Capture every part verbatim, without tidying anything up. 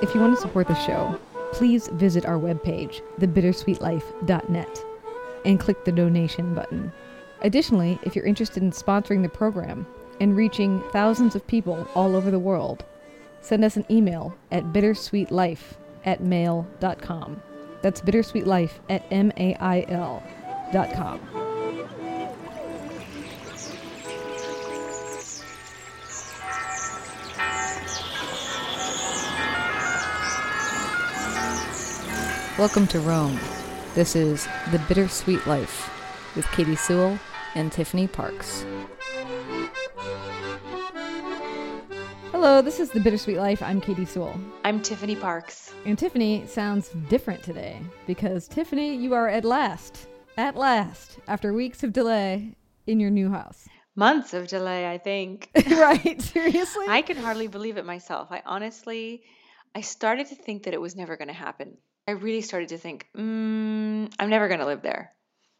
If you want to support the show, please visit our webpage, the bittersweet life dot net, and click the donation button. Additionally, if you're interested in sponsoring the program and reaching thousands of people all over the world, send us an email at bittersweet life at mail dot com. That's bittersweet life at mail dot com. Welcome to Rome. This is The Bittersweet Life with Katie Sewell and Tiffany Parks. Hello, this is The Bittersweet Life. I'm Katie Sewell. I'm Tiffany Parks. And Tiffany sounds different today because, Tiffany, you are at last, at last, after weeks of delay in your new house. Months of delay, I think. Right? Seriously? I can hardly believe it myself. I honestly, I started to think that it was never going to happen. I really started to think, mm, I'm never going to live there.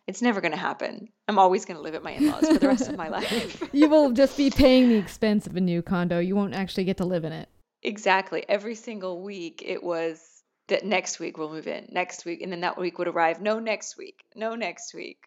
It's never going to happen. I'm always going to live at my in-laws for the rest of my life. You will just be paying the expense of a new condo. You won't actually get to live in it. Exactly. Every single week it was that next week we'll move in, next week, and then that week would arrive. No, next week. No, next week.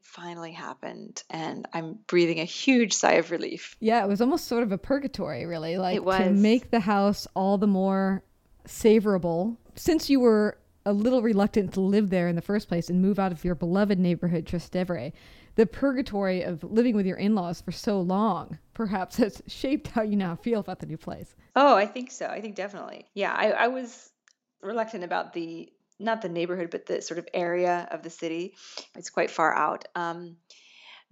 It finally happened, and I'm breathing a huge sigh of relief. Yeah, it was almost sort of a purgatory, really. Like, it was. To make the house all the more savorable. Since you were a little reluctant to live there in the first place and move out of your beloved neighborhood, Trastevere, the purgatory of living with your in-laws for so long perhaps has shaped how you now feel about the new place. Oh, I think so. I think definitely. Yeah, I, I was reluctant about the, not the neighborhood, but the sort of area of the city. It's quite far out. Um,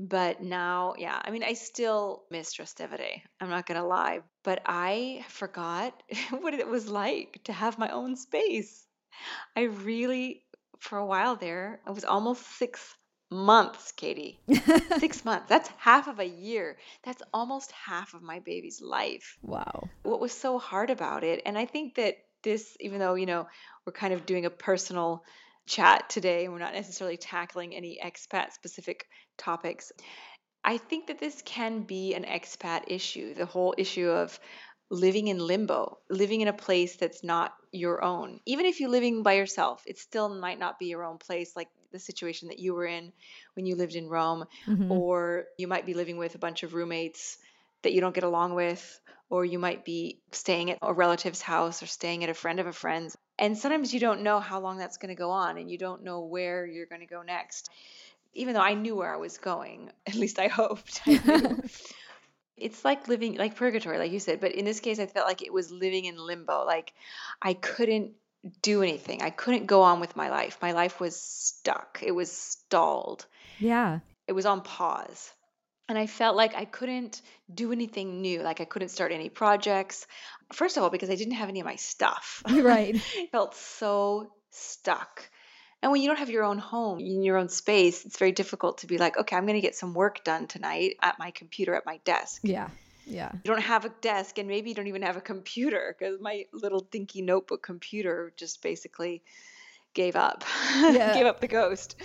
but now, yeah, I mean, I still miss Trastevere. I'm not going to lie. But I forgot what it was like to have my own space. I really, for a while there, I was almost six months, Katie. Six months. That's half of a year. That's almost half of my baby's life. Wow. What was so hard about it? And I think that this, even though, you know, we're kind of doing a personal chat today, and we're not necessarily tackling any expat specific topics, I think that this can be an expat issue, the whole issue of living in limbo, living in a place that's not your own. Even if you're living by yourself, it still might not be your own place, like the situation that you were in when you lived in Rome, mm-hmm. or you might be living with a bunch of roommates that you don't get along with, or you might be staying at a relative's house or staying at a friend of a friend's. And sometimes you don't know how long that's going to go on, and you don't know where you're going to go next. Even though I knew where I was going, at least I hoped I knew. It's like living, like purgatory, like you said. But in this case, I felt like it was living in limbo. Like I couldn't do anything. I couldn't go on with my life. My life was stuck. It was stalled. Yeah. It was on pause. And I felt like I couldn't do anything new. Like I couldn't start any projects. First of all, because I didn't have any of my stuff. Right. I felt so stuck. And when you don't have your own home, in your own space, it's very difficult to be like, okay, I'm going to get some work done tonight at my computer, at my desk. Yeah, yeah. You don't have a desk, and maybe you don't even have a computer, because my little dinky notebook computer just basically gave up, yeah. Gave up the ghost.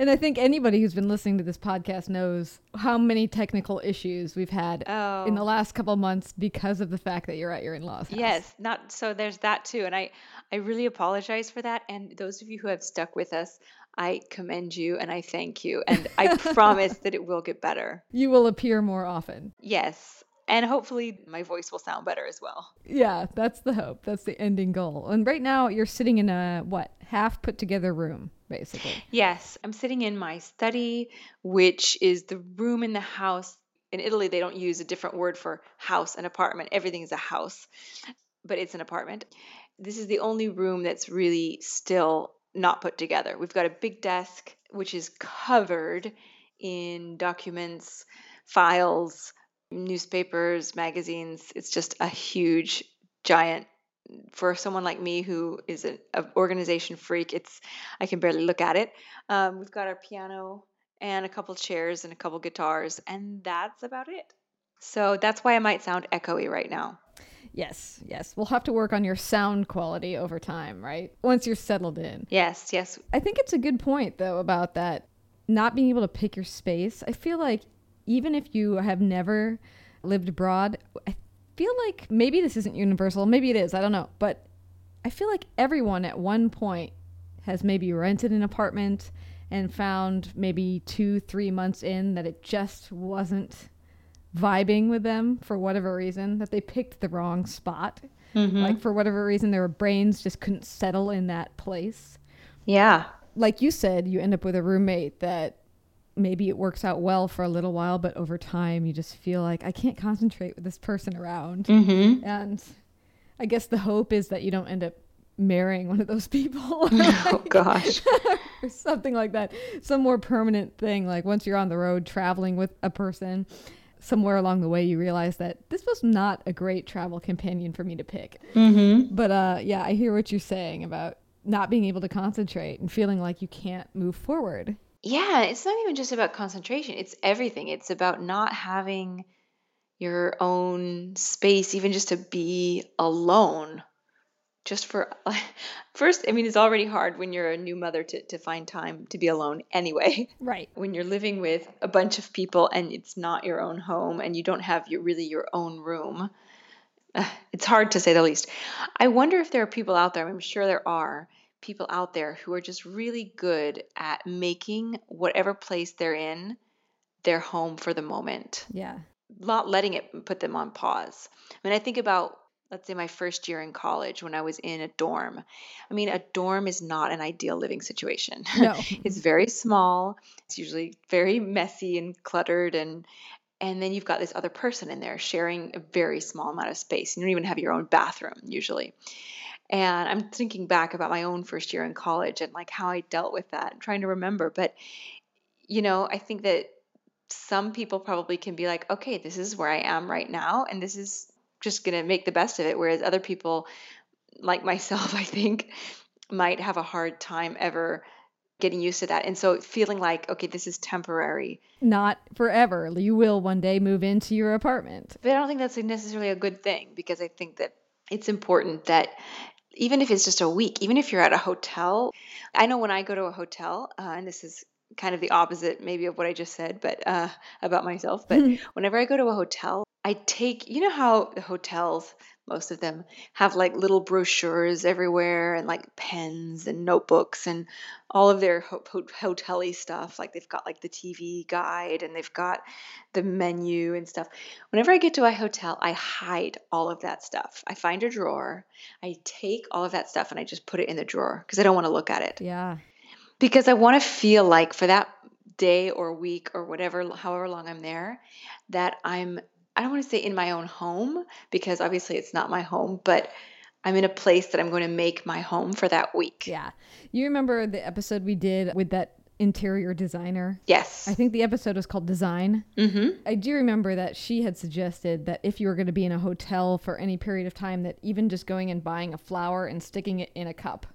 And I think anybody who's been listening to this podcast knows how many technical issues we've had oh. in the last couple of months because of the fact that you're at your in-laws' house. Yes, not so there's that too. And I, I really apologize for that. And those of you who have stuck with us, I commend you and I thank you. And I promise that it will get better. You will appear more often. Yes. And hopefully my voice will sound better as well. Yeah, that's the hope. That's the ending goal. And right now you're sitting in a, what, half put together room, basically. Yes, I'm sitting in my study, which is the room in the house. In Italy, they don't use a different word for house and apartment. Everything's a house, but it's an apartment. This is the only room that's really still not put together. We've got a big desk, which is covered in documents, files, newspapers, magazines. It's just a huge, giant, for someone like me who is an organization freak, it's, I can barely look at it. Um, we've got our piano and a couple chairs and a couple guitars, and that's about it. So that's why I might sound echoey right now. Yes, yes. We'll have to work on your sound quality over time, right? Once you're settled in. Yes, yes. I think it's a good point, though, about that not being able to pick your space. I feel like even if you have never lived abroad, I feel like maybe this isn't universal. Maybe it is. I don't know. But I feel like everyone at one point has maybe rented an apartment and found maybe two, three months in that it just wasn't vibing with them for whatever reason, that they picked the wrong spot. Mm-hmm. Like for whatever reason, their brains just couldn't settle in that place. Yeah. Like you said, you end up with a roommate that maybe it works out well for a little while, but over time you just feel like I can't concentrate with this person around. Mm-hmm. And I guess the hope is that you don't end up marrying one of those people. Right? Oh gosh. Or something like that. Some more permanent thing. Like once you're on the road traveling with a person, somewhere along the way you realize that this was not a great travel companion for me to pick. Mm-hmm. But uh, yeah, I hear what you're saying about not being able to concentrate and feeling like you can't move forward. Yeah, it's not even just about concentration. It's everything. It's about not having your own space, even just to be alone. Just for first, I mean, it's already hard when you're a new mother to, to find time to be alone anyway. Right. When you're living with a bunch of people and it's not your own home and you don't have your, really your own room. Uh, it's hard to say the least. I wonder if there are people out there, I'm sure there are, people out there who are just really good at making whatever place they're in their home for the moment. Yeah. Not letting it put them on pause. I mean, I think about, let's say, my first year in college when I was in a dorm. I mean, a dorm is not an ideal living situation. No. It's very small. It's usually very messy and cluttered, and and then you've got this other person in there sharing a very small amount of space. You don't even have your own bathroom usually. And I'm thinking back about my own first year in college and like how I dealt with that and trying to remember. But, you know, I think that some people probably can be like, okay, this is where I am right now, and this is just going to make the best of it. Whereas other people like myself, I think, might have a hard time ever getting used to that. And so feeling like, okay, this is temporary. Not forever. You will one day move into your apartment. But I don't think that's necessarily a good thing, because I think that it's important that even if it's just a week, even if you're at a hotel, I know when I go to a hotel, uh, and this is kind of the opposite maybe of what I just said, but uh, about myself, but whenever I go to a hotel, I take, you know how the hotels, most of them have like little brochures everywhere and like pens and notebooks and all of their ho- ho- hotel-y stuff. Like they've got like the T V guide and they've got the menu and stuff. Whenever I get to a hotel, I hide all of that stuff. I find a drawer. I take all of that stuff and I just put it in the drawer because I don't want to look at it. Yeah. Because I want to feel like for that day or week or whatever, however long I'm there, that I'm I don't want to say in my own home, because obviously it's not my home, but I'm in a place that I'm going to make my home for that week. Yeah. You remember the episode we did with that interior designer? Yes. I think the episode was called Design. Mm-hmm. I do remember that she had suggested that if you were going to be in a hotel for any period of time, that even just going and buying a flower and sticking it in a cup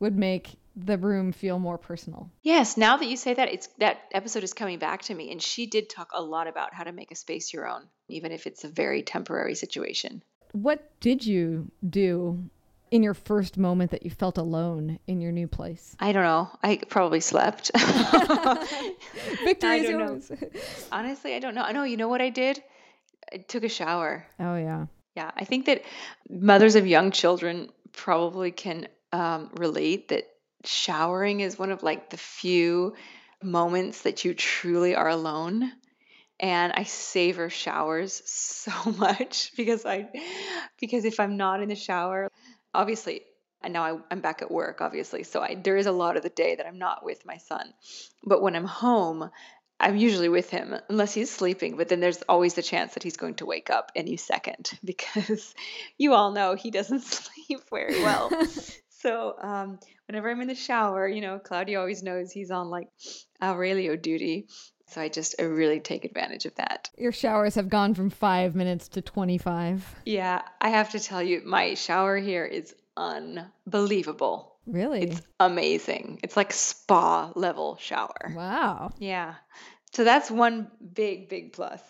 would make the room feel more personal. Yes. Now that you say that, it's that episode is coming back to me. And she did talk a lot about how to make a space your own, even if it's a very temporary situation. What did you do in your first moment that you felt alone in your new place? I don't know. I probably slept. Victory I is yours. Honestly, I don't know. I know. You know what I did? I took a shower. Oh, yeah. Yeah. I think that mothers of young children probably can um, relate that showering is one of like the few moments that you truly are alone. And I savor showers so much because I, because if I'm not in the shower, obviously, and now I, I'm back at work, obviously. So I, there is a lot of the day that I'm not with my son, but when I'm home, I'm usually with him unless he's sleeping, but then there's always the chance that he's going to wake up any second because you all know he doesn't sleep very well. So, um, whenever I'm in the shower, you know, Claudio always knows he's on like Aurelio duty. So I just I really take advantage of that. Your showers have gone from five minutes to twenty-five. Yeah. I have to tell you, my shower here is unbelievable. Really? It's amazing. It's like spa level shower. Wow. Yeah. So that's one big, big plus,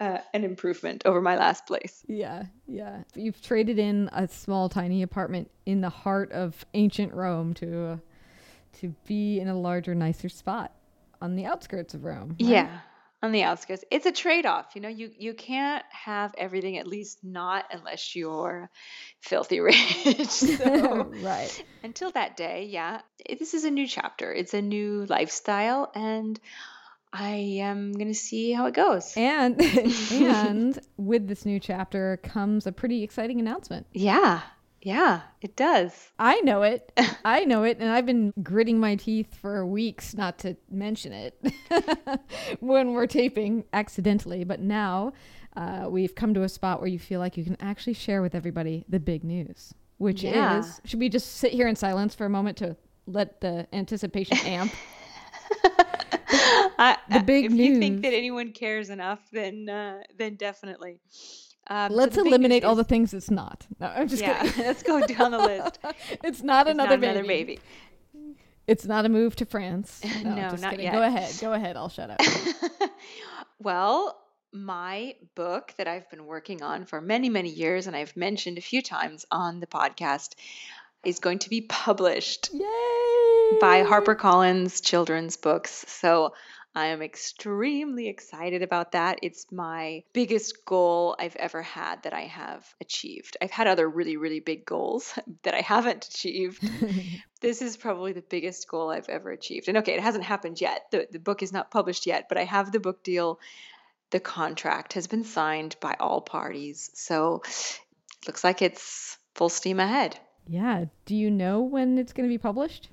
uh, an improvement over my last place. Yeah, yeah. You've traded in a small, tiny apartment in the heart of ancient Rome to uh, to be in a larger, nicer spot on the outskirts of Rome. Right? Yeah, on the outskirts. It's a trade-off. You know, you, you can't have everything, at least not unless you're filthy rich. So, right. Until that day, yeah, it, this is a new chapter. It's a new lifestyle, and I am going to see how it goes. And and with this new chapter comes a pretty exciting announcement. Yeah. Yeah, it does. I know it. I know it. And I've been gritting my teeth for weeks not to mention it when we're taping accidentally. But now uh, we've come to a spot where you feel like you can actually share with everybody the big news, which yeah. is, should we just sit here in silence for a moment to let the anticipation amp? I, the big if news. If you think that anyone cares enough, then uh, then definitely. Um, Let's so eliminate all is, the things it's not. No, I'm just yeah, kidding. Let's go down the list. It's not it's another not baby. Another baby. It's not a move to France. No, no just not kidding. Yet. Go ahead. Go ahead. I'll shut up. Well, my book that I've been working on for many, many years, and I've mentioned a few times on the podcast, is going to be published Yay! by HarperCollins Children's Books. So I am extremely excited about that. It's my biggest goal I've ever had that I have achieved. I've had other really, really big goals that I haven't achieved. This is probably the biggest goal I've ever achieved. And okay, it hasn't happened yet. The, the book is not published yet, but I have the book deal. The contract has been signed by all parties. So it looks like it's full steam ahead. Yeah. Do you know when it's going to be published?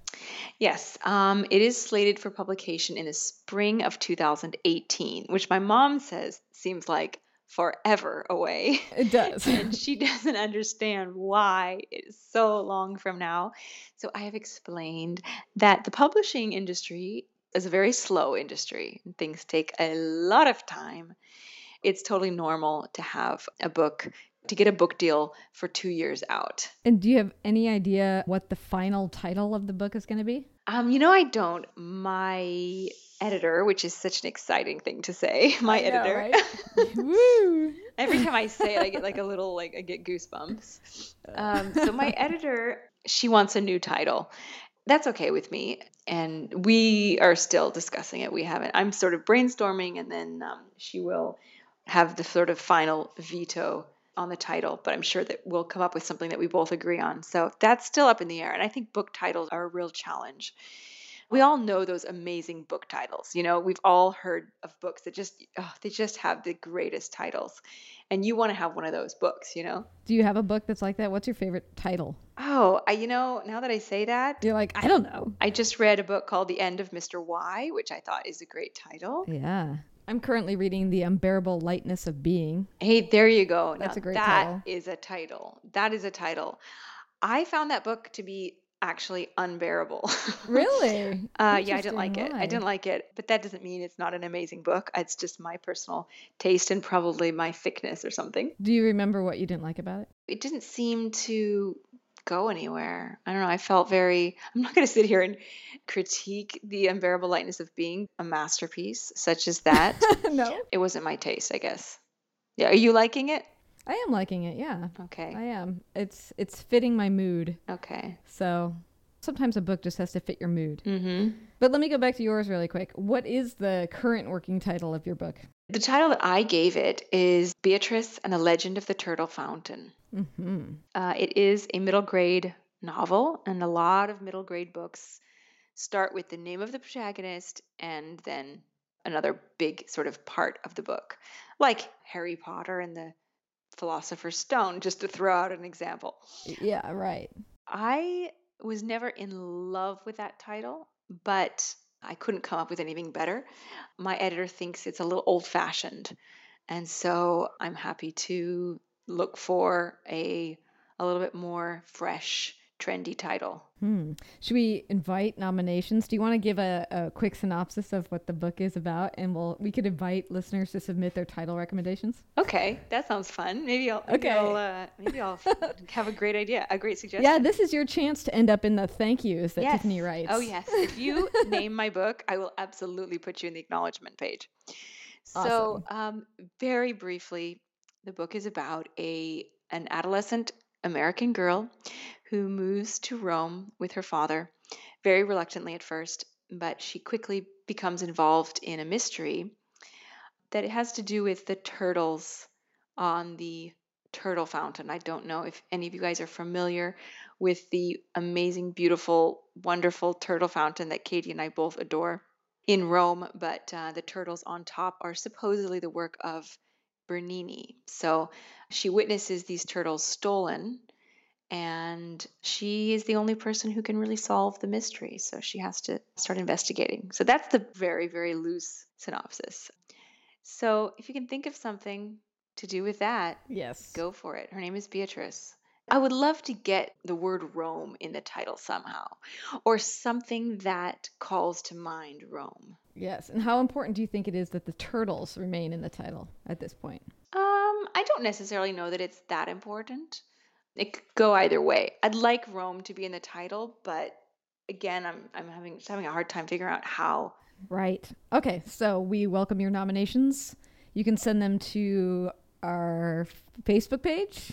Yes. Um, it is slated for publication in the spring of two thousand eighteen, which my mom says seems like forever away. It does. And she doesn't understand why it's so long from now. So I have explained that the publishing industry is a very slow industry, and things take a lot of time. It's totally normal to have a book to get a book deal for two years out. And do you have any idea what the final title of the book is going to be? Um, you know, I don't. My editor, which is such an exciting thing to say, my I editor. Know, right? Woo! Every time I say it, I get like a little, like I get goosebumps. Um, so my editor, she wants a new title. That's okay with me. And we are still discussing it. We haven't. I'm sort of brainstorming, and then um, she will have the sort of final veto on the title, but I'm sure that we'll come up with something that we both agree on. So that's still up in the air. And I think book titles are a real challenge. We all know those amazing book titles. You know, we've all heard of books that just, oh, they just have the greatest titles. And you want to have one of those books, you know? Do you have a book that's like that? What's your favorite title? Oh, I, you know, now that I say that. You're like, I don't know. I just read a book called The End of Mister Y, which I thought is a great title. Yeah. I'm currently reading The Unbearable Lightness of Being. Hey, there you go. That's now, a great that title. That is a title. That is a title. I found that book to be actually unbearable. Really? uh, yeah, I didn't like it. I didn't like it. But that doesn't mean it's not an amazing book. It's just my personal taste and probably my thickness or something. Do you remember what you didn't like about it? It didn't seem to go anywhere. I don't know. I felt very, I'm not going to sit here and critique The Unbearable Lightness of Being, a masterpiece such as that. No. It wasn't my taste, I guess. Yeah. Are you liking it? I am liking it. Yeah. Okay. I am. It's, it's fitting my mood. Okay. So sometimes a book just has to fit your mood. Mm-hmm. But let me go back to yours really quick. What is the current working title of your book? The title that I gave it is Beatrice and the Legend of the Turtle Fountain. Mm-hmm. Uh, it is a middle grade novel, and a lot of middle grade books start with the name of the protagonist and then another big sort of part of the book, like Harry Potter and the Philosopher's Stone, just to throw out an example. Yeah, right. I was never in love with that title, but I couldn't come up with anything better. My editor thinks it's a little old-fashioned, and so I'm happy to look for a a little bit more fresh, trendy title. Hmm. Should we invite nominations? Do you want to give a, a quick synopsis of what the book is about, and we'll we could invite listeners to submit their title recommendations? Okay, that sounds fun. Maybe I'll okay. maybe I'll, uh, maybe I'll have a great idea, a great suggestion. Yeah, this is your chance to end up in the thank yous that yes. Tiffany writes. Oh yes, if you name my book, I will absolutely put you in the acknowledgement page. Awesome. So, um, very briefly, the book is about a an adolescent American girl who moves to Rome with her father, very reluctantly at first, but she quickly becomes involved in a mystery that it has to do with the turtles on the Turtle Fountain. I don't know if any of you guys are familiar with the amazing, beautiful, wonderful Turtle Fountain that Katie and I both adore in Rome, but uh, the turtles on top are supposedly the work of Bernini. So she witnesses these turtles stolen, and she is the only person who can really solve the mystery. So she has to start investigating. So that's the very, very loose synopsis. So if you can think of something to do with that, yes, go for it. Her name is Beatrice. I would love to get the word Rome in the title somehow, or something that calls to mind Rome. Yes. And how important do you think it is that the turtles remain in the title at this point? Um, I don't necessarily know that it's that important. It could go either way. I'd like Rome to be in the title, but again, I'm I'm having just having a hard time figuring out how. Right. Okay. So we welcome your nominations. You can send them to our Facebook page,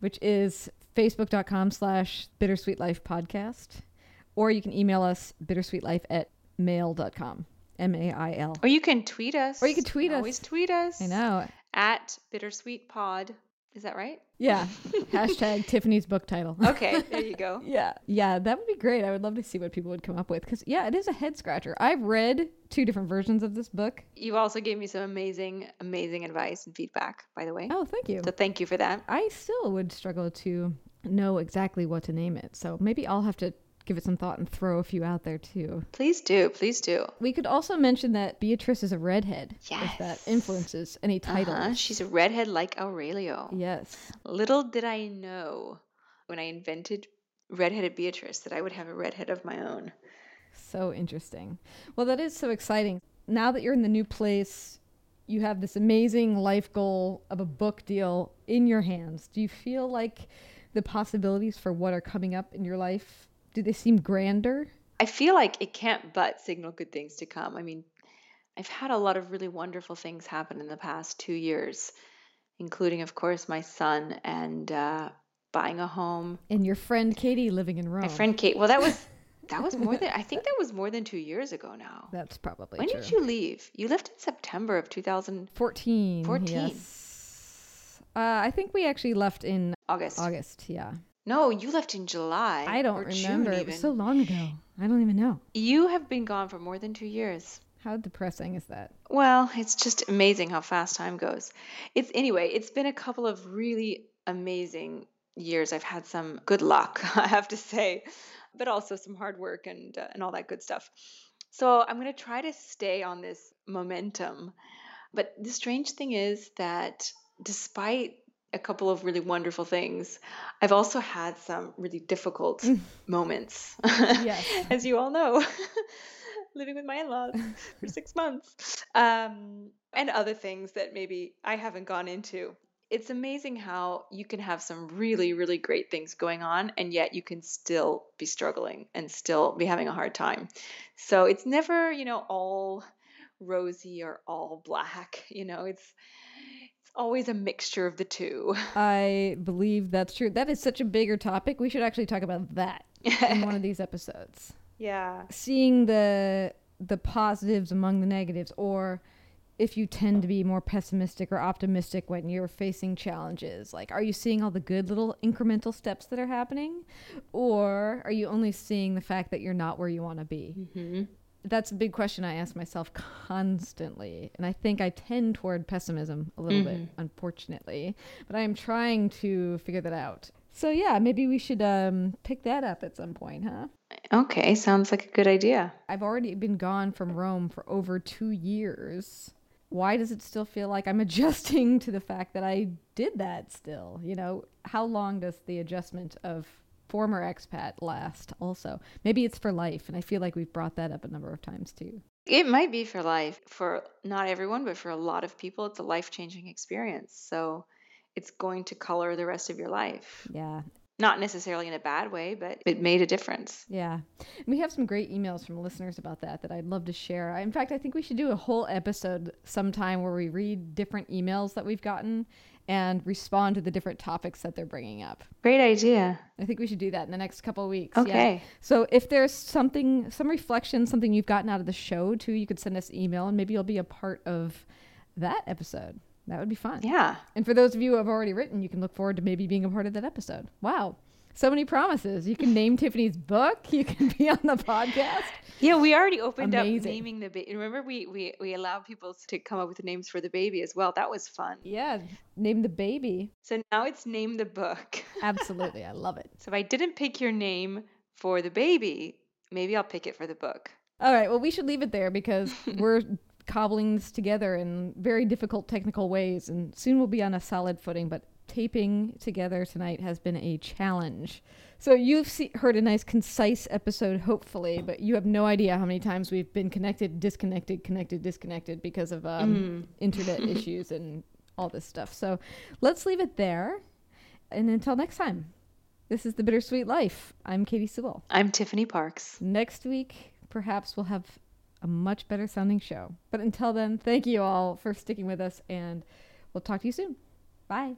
which is facebook dot com slash bittersweet life podcast, or you can email us bittersweet life at mail dot com, M A I L. Or you can tweet us. Or you can tweet us. Always tweet us. I know. At bittersweetpod. Is that right? Yeah. Hashtag Tiffany's book title. Okay. There you go. Yeah. Yeah. That would be great. I would love to see what people would come up with. Because, yeah, it is a head scratcher. I've read two different versions of this book. You also gave me some amazing, amazing advice and feedback, by the way. Oh, thank you. So thank you for that. I still would struggle to know exactly what to name it. So maybe I'll have to give it some thought and throw a few out there too. Please do. Please do. We could also mention that Beatrice is a redhead. Yes. If that influences any title. Uh-huh. She's a redhead like Aurelio. Yes. Little did I know when I invented redheaded Beatrice that I would have a redhead of my own. So interesting. Well, that is so exciting. Now that you're in the new place, you have this amazing life goal of a book deal in your hands. Do you feel like the possibilities for what are coming up in your life, do they seem grander? I feel like it can't but signal good things to come. I mean, I've had a lot of really wonderful things happen in the past two years, including, of course, my son and uh, buying a home. And your friend Katie living in Rome. My friend Kate. Well, that was that was more than I think that was more than two years ago now. That's probably when true. Did you leave? You left in September of two thousand fourteen. fourteen. Yes. Uh, I think we actually left in August. August, yeah. No, you left in July. I don't remember. It was so long ago. I don't even know. You have been gone for more than two years. How depressing is that? Well, it's just amazing how fast time goes. It's anyway, it's been a couple of really amazing years. I've had some good luck, I have to say, but also some hard work and, uh, and all that good stuff. So I'm going to try to stay on this momentum. But the strange thing is that despite a couple of really wonderful things, I've also had some really difficult moments, yes. As you all know, living with my in-laws for six months, um, and other things that maybe I haven't gone into. It's amazing how you can have some really, really great things going on, and yet you can still be struggling and still be having a hard time. So it's never, you know, all rosy or all black, you know, it's, always a mixture of the two. I believe that's true. That is such a bigger topic. We should actually talk about that in one of these episodes. Yeah. Seeing the the positives among the negatives, or if you tend to be more pessimistic or optimistic when you're facing challenges. Like, are you seeing all the good little incremental steps that are happening? Or are you only seeing the fact that you're not where you want to be? Mm-hmm. That's a big question I ask myself constantly. And I think I tend toward pessimism a little mm-hmm. bit, unfortunately. But I am trying to figure that out. So yeah, maybe we should um, pick that up at some point, huh? Okay, sounds like a good idea. I've already been gone from Rome for over two years. Why does it still feel like I'm adjusting to the fact that I did that still? You know, how long does the adjustment of former expat last also? Maybe it's for life, and I feel like we've brought that up a number of times too. It might be for life. For not everyone, but for a lot of people, it's a life-changing experience. So it's going to color the rest of your life. Yeah. Not necessarily in a bad way, but it made a difference. Yeah. We have some great emails from listeners about that that I'd love to share. In fact, I think we should do a whole episode sometime where we read different emails that we've gotten and respond to the different topics that they're bringing up. Great idea. I think we should do that in the next couple of weeks. Okay. Yeah. So if there's something, some reflection, something you've gotten out of the show too, you could send us an email, and maybe you'll be a part of that episode. That would be fun. Yeah. And for those of you who have already written, you can look forward to maybe being a part of that episode. Wow. So many promises. You can name Tiffany's book. You can be on the podcast. Yeah, we already opened Amazing. Up naming the baby. Remember, we, we, we allow people to come up with names for the baby as well. That was fun. Yeah, name the baby. So now it's name the book. Absolutely. I love it. So if I didn't pick your name for the baby, maybe I'll pick it for the book. All right. Well, we should leave it there because we're cobbling this together in very difficult technical ways. And soon we'll be on a solid footing, but taping together tonight has been a challenge. So you've see, heard a nice concise episode, hopefully, but you have no idea how many times we've been connected, disconnected, connected, disconnected because of um, mm. internet issues and all this stuff. So let's leave it there. And until next time, this is The Bittersweet Life. I'm Katie Sewell. I'm Tiffany Parks. Next week, perhaps we'll have a much better sounding show. But until then, thank you all for sticking with us, and we'll talk to you soon. Bye.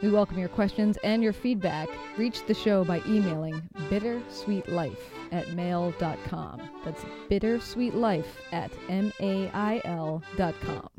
We welcome your questions and your feedback. Reach the show by emailing bittersweetlife at mail dot com. That's bittersweetlife at mail dot com.